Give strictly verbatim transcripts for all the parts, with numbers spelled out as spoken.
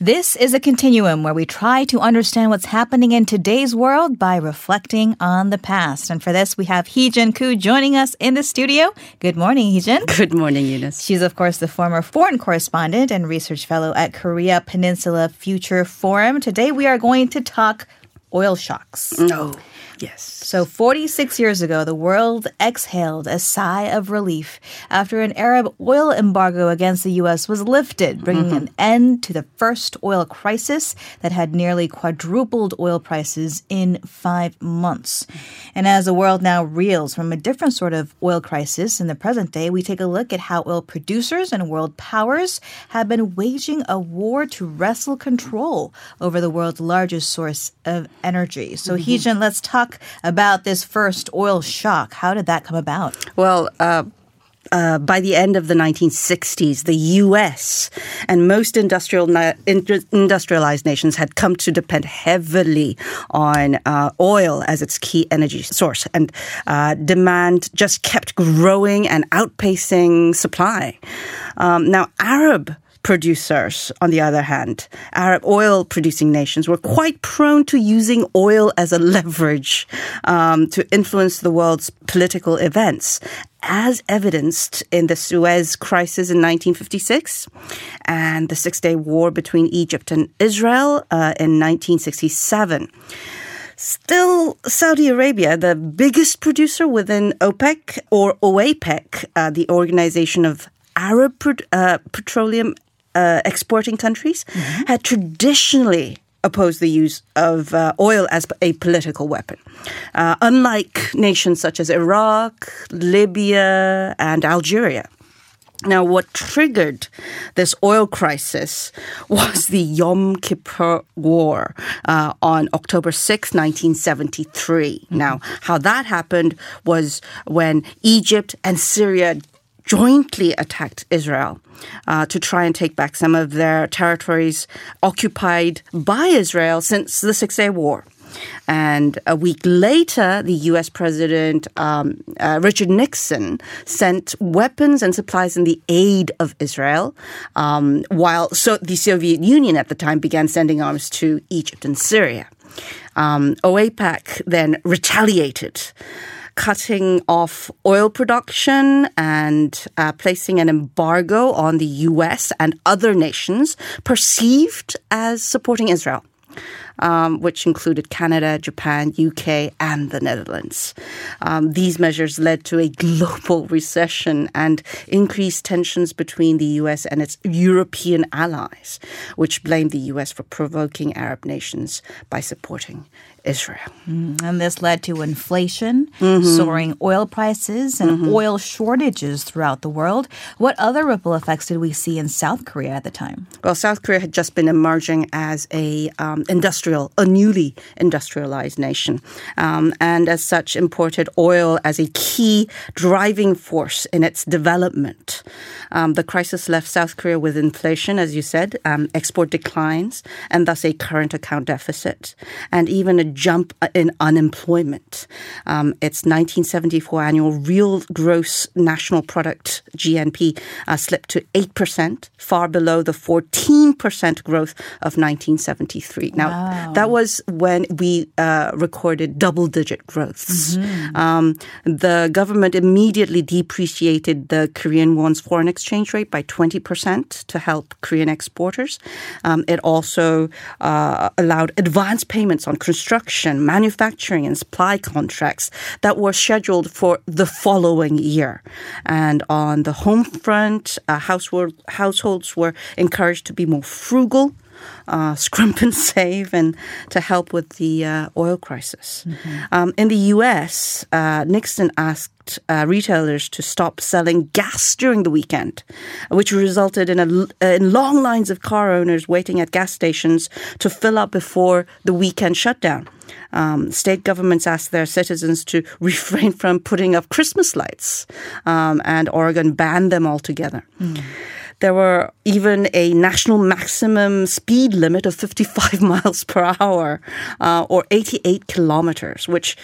This is a continuum where we try to understand what's happening in today's world by reflecting on the past. And for this, we have Heejin Koo joining us in the studio. Good morning, Heejin. Good morning, Eunice. She's, of course, the former foreign correspondent and research fellow at Korea Peninsula Future Forum. Today, we are going to talk oil shocks. No. Oh, yes. So forty-six years ago, the world exhaled a sigh of relief after an Arab oil embargo against the U S was lifted, bringing mm-hmm. an end to the first oil crisis that had nearly quadrupled oil prices in five months. And as the world now reels from a different sort of oil crisis in the present day, we take a look at how oil producers and world powers have been waging a war to wrestle control over the world's largest source of energy. So, mm-hmm. Heejin, let's talk about this first oil shock. How did that come about? Well, uh, uh, by the end of the nineteen sixties, the U S and most industrial na- industrialized nations had come to depend heavily on uh, oil as its key energy source. And uh, demand just kept growing and outpacing supply. Um, now, Arab producers, on the other hand, Arab oil-producing nations were quite prone to using oil as a leverage um, to influence the world's political events, as evidenced in the Suez Crisis in nineteen fifty-six and the Six-Day War between Egypt and Israel uh, in nineteen sixty-seven. Still, Saudi Arabia, the biggest producer within OPEC or OAPEC, uh, the Organization of Arab uh, Petroleum Uh, exporting countries mm-hmm. had traditionally opposed the use of uh, oil as a political weapon. Uh, unlike nations such as Iraq, Libya, and Algeria. Now, what triggered this oil crisis was the Yom Kippur War uh, on October sixth, nineteen seventy-three. Mm-hmm. Now, how that happened was when Egypt and Syria jointly attacked Israel uh, to try and take back some of their territories occupied by Israel since the Six-Day War. And a week later, the U S President um, uh, Richard Nixon sent weapons and supplies in the aid of Israel, um, while so the Soviet Union at the time began sending arms to Egypt and Syria. Um, OAPEC then retaliated, cutting off oil production and uh, placing an embargo on the U S and other nations perceived as supporting Israel, um, which included Canada, Japan, U K, and the Netherlands. Um, these measures led to a global recession and increased tensions between the U S and its European allies, which blamed the U S for provoking Arab nations by supporting Israel. And this led to inflation, mm-hmm. soaring oil prices, and mm-hmm. oil shortages throughout the world. What other ripple effects did we see in South Korea at the time? Well, South Korea had just been emerging as a um, industrial, a newly industrialized nation, um, and as such imported oil as a key driving force in its development. Um, the crisis left South Korea with inflation, as you said, um, export declines, and thus a current account deficit, and even a jump in unemployment. Um, its nineteen seventy-four annual real gross national product, G N P, uh, slipped to eight percent, far below the fourteen percent growth of nineteen seventy-three. Now, wow. that was when we uh, recorded double-digit growths. Mm-hmm. Um, the government immediately depreciated the Korean won's foreign exchange rate by twenty percent to help Korean exporters. Um, it also uh, allowed advance payments on construction, manufacturing and supply contracts that were scheduled for the following year. And on the home front, uh, household, households were encouraged to be more frugal, Uh, scrimp and save, and to help with the uh, oil crisis. Mm-hmm. Um, in the U S, uh, Nixon asked uh, retailers to stop selling gas during the weekend, which resulted in, a, in long lines of car owners waiting at gas stations to fill up before the weekend shutdown. Um, state governments asked their citizens to refrain from putting up Christmas lights, um, and Oregon banned them altogether. Mm. There were even a national maximum speed limit of fifty-five miles per hour uh, or eighty-eight kilometers, which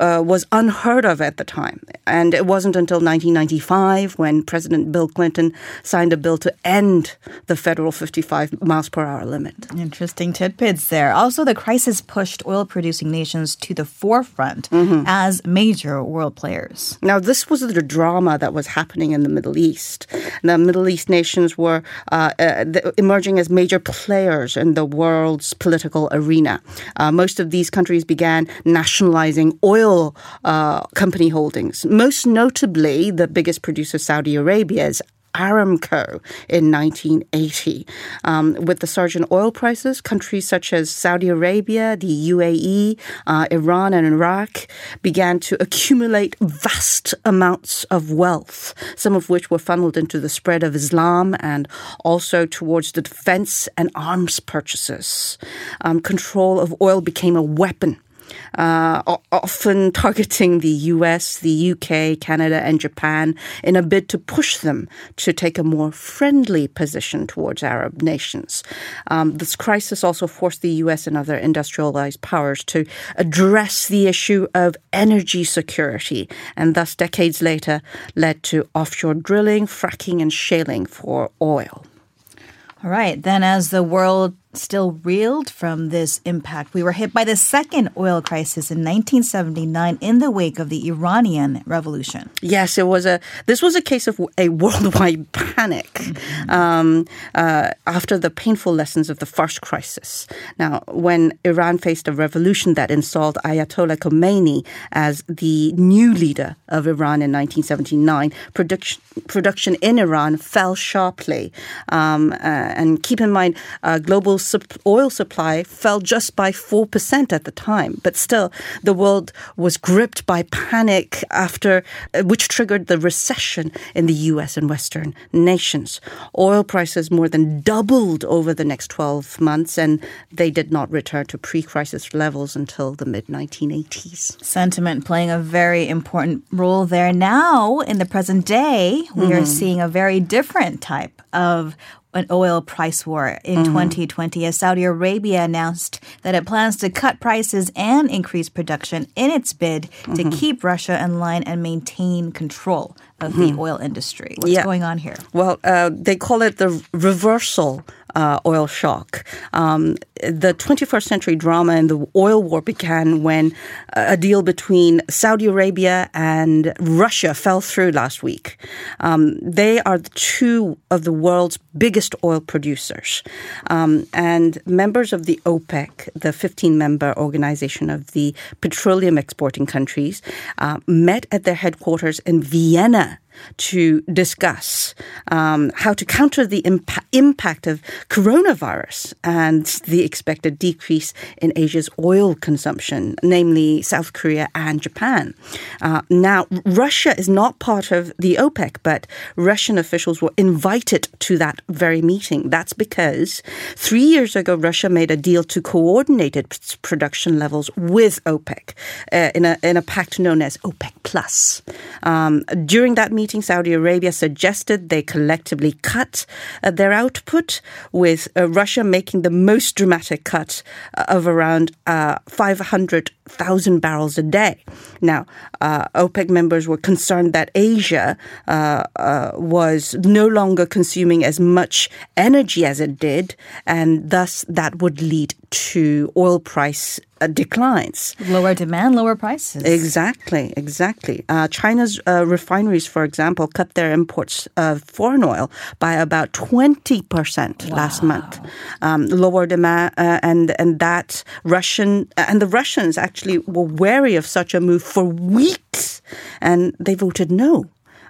uh, was unheard of at the time. And it wasn't until nineteen ninety-five when President Bill Clinton signed a bill to end the federal fifty-five miles per hour limit. Interesting tidbits there. Also, the crisis pushed oil-producing nations to the forefront mm-hmm. as major world players. Now, this was the drama that was happening in the Middle East. The Middle East nations were uh, uh, emerging as major players in the world's political arena. Uh, most of these countries began nationalizing oil uh, company holdings. Most notably, the biggest producer, Saudi Arabia's Aramco in nineteen eighty. Um, with the surge in oil prices, countries such as Saudi Arabia, the U A E, uh, Iran and Iraq began to accumulate vast amounts of wealth, some of which were funneled into the spread of Islam and also towards the defense and arms purchases. Um, control of oil became a weapon, Uh, often targeting the U S, the U K, Canada, and Japan in a bid to push them to take a more friendly position towards Arab nations. Um, this crisis also forced the U S and other industrialized powers to address the issue of energy security, and thus decades later led to offshore drilling, fracking, and shaling for oil. All right, then as the world still reeled from this impact, we were hit by the second oil crisis in nineteen seventy-nine in the wake of the Iranian Revolution. Yes, it was a. This was a case of a worldwide panic mm-hmm. um, uh, after the painful lessons of the first crisis. Now, when Iran faced a revolution that installed Ayatollah Khomeini as the new leader of Iran in nineteen seventy-nine, production production in Iran fell sharply. Um, uh, and keep in mind, uh, global oil supply fell just by four percent at the time, but still the world was gripped by panic after, which triggered the recession in the U S and Western nations. Oil prices more than doubled over the next twelve months, and they did not return to pre-crisis levels until the mid nineteen eighties. Sentiment playing a very important role there. Now, in the present day, we mm-hmm. are seeing a very different type of an oil price war in mm-hmm. twenty twenty as Saudi Arabia announced that it plans to cut prices and increase production in its bid mm-hmm. to keep Russia in line and maintain control of mm-hmm. the oil industry. What's yeah. going on here? Well, uh, they call it the reversal Uh, oil shock. Um, the twenty-first century drama in the oil war began when a deal between Saudi Arabia and Russia fell through last week. Um, they are two of the world's biggest oil producers. Um, and members of the OPEC, the fifteen-member organization of the petroleum exporting countries, uh, met at their headquarters in Vienna to discuss um, how to counter the impa- impact of coronavirus and the expected decrease in Asia's oil consumption, namely South Korea and Japan. Uh, now, Russia is not part of the OPEC, but Russian officials were invited to that very meeting. That's because three years ago, Russia made a deal to coordinate its production levels with OPEC uh, in, a, in a pact known as OPEC Plus. Um, during that meeting, Saudi Arabia suggested they collectively cut uh, their output, with uh, Russia making the most dramatic cut uh, of around uh, five hundred thousand barrels a day. Now, uh, OPEC members were concerned that Asia uh, uh, was no longer consuming as much energy as it did, and thus that would lead to oil price Uh, declines. Lower demand, lower prices. Exactly, exactly. Uh, China's uh, refineries, for example, cut their imports of foreign oil by about twenty percent wow. last month. Um, lower demand, uh, and and that Russian and the Russians actually were wary of such a move for weeks, and they voted no.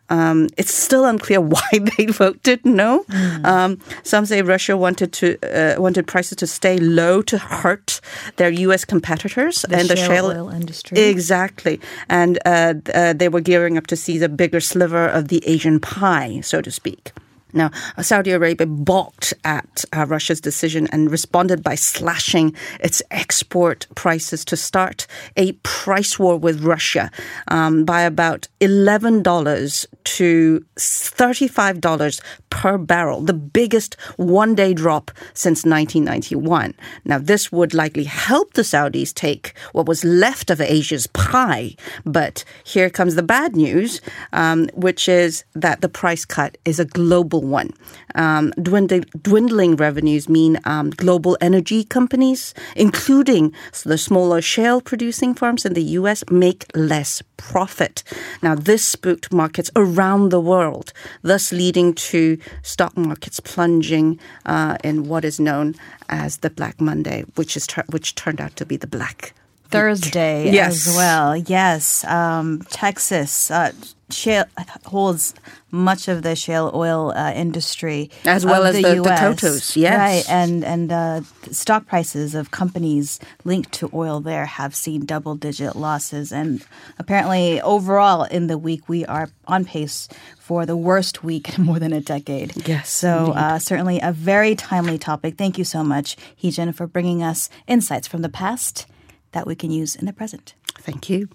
Um, it's still unclear why they voted no. Mm. Um, some say Russia wanted to uh, wanted prices to stay low to hurt their U S competitors the and shale the shale oil industry. Exactly, and uh, uh, they were gearing up to seize a bigger sliver of the Asian pie, so to speak. Now, Saudi Arabia balked at uh, Russia's decision and responded by slashing its export prices to start a price war with Russia um, by about eleven dollars to thirty-five dollars per barrel, the biggest one-day drop since nineteen ninety-one. Now, this would likely help the Saudis take what was left of Asia's pie. But here comes the bad news, um, which is that the price cut is a global one. Um, dwind- dwindling revenues mean um, global energy companies, including the smaller shale producing firms in the U S, make less profit. Now, this spooked markets around the world, thus leading to stock markets plunging uh, in what is known as the Black Monday, which is ter- which turned out to be the Black Thursday yes. as well. Yes, um, Texas uh, shale holds much of the shale oil uh, industry, as well as the, the U S. The yes, right, and and uh, stock prices of companies linked to oil there have seen double-digit losses, and apparently, overall in the week, we are on pace for the worst week in more than a decade. Yes, so uh, certainly a very timely topic. Thank you so much, Heejin, for bringing us insights from the past that we can use in the present. Thank you.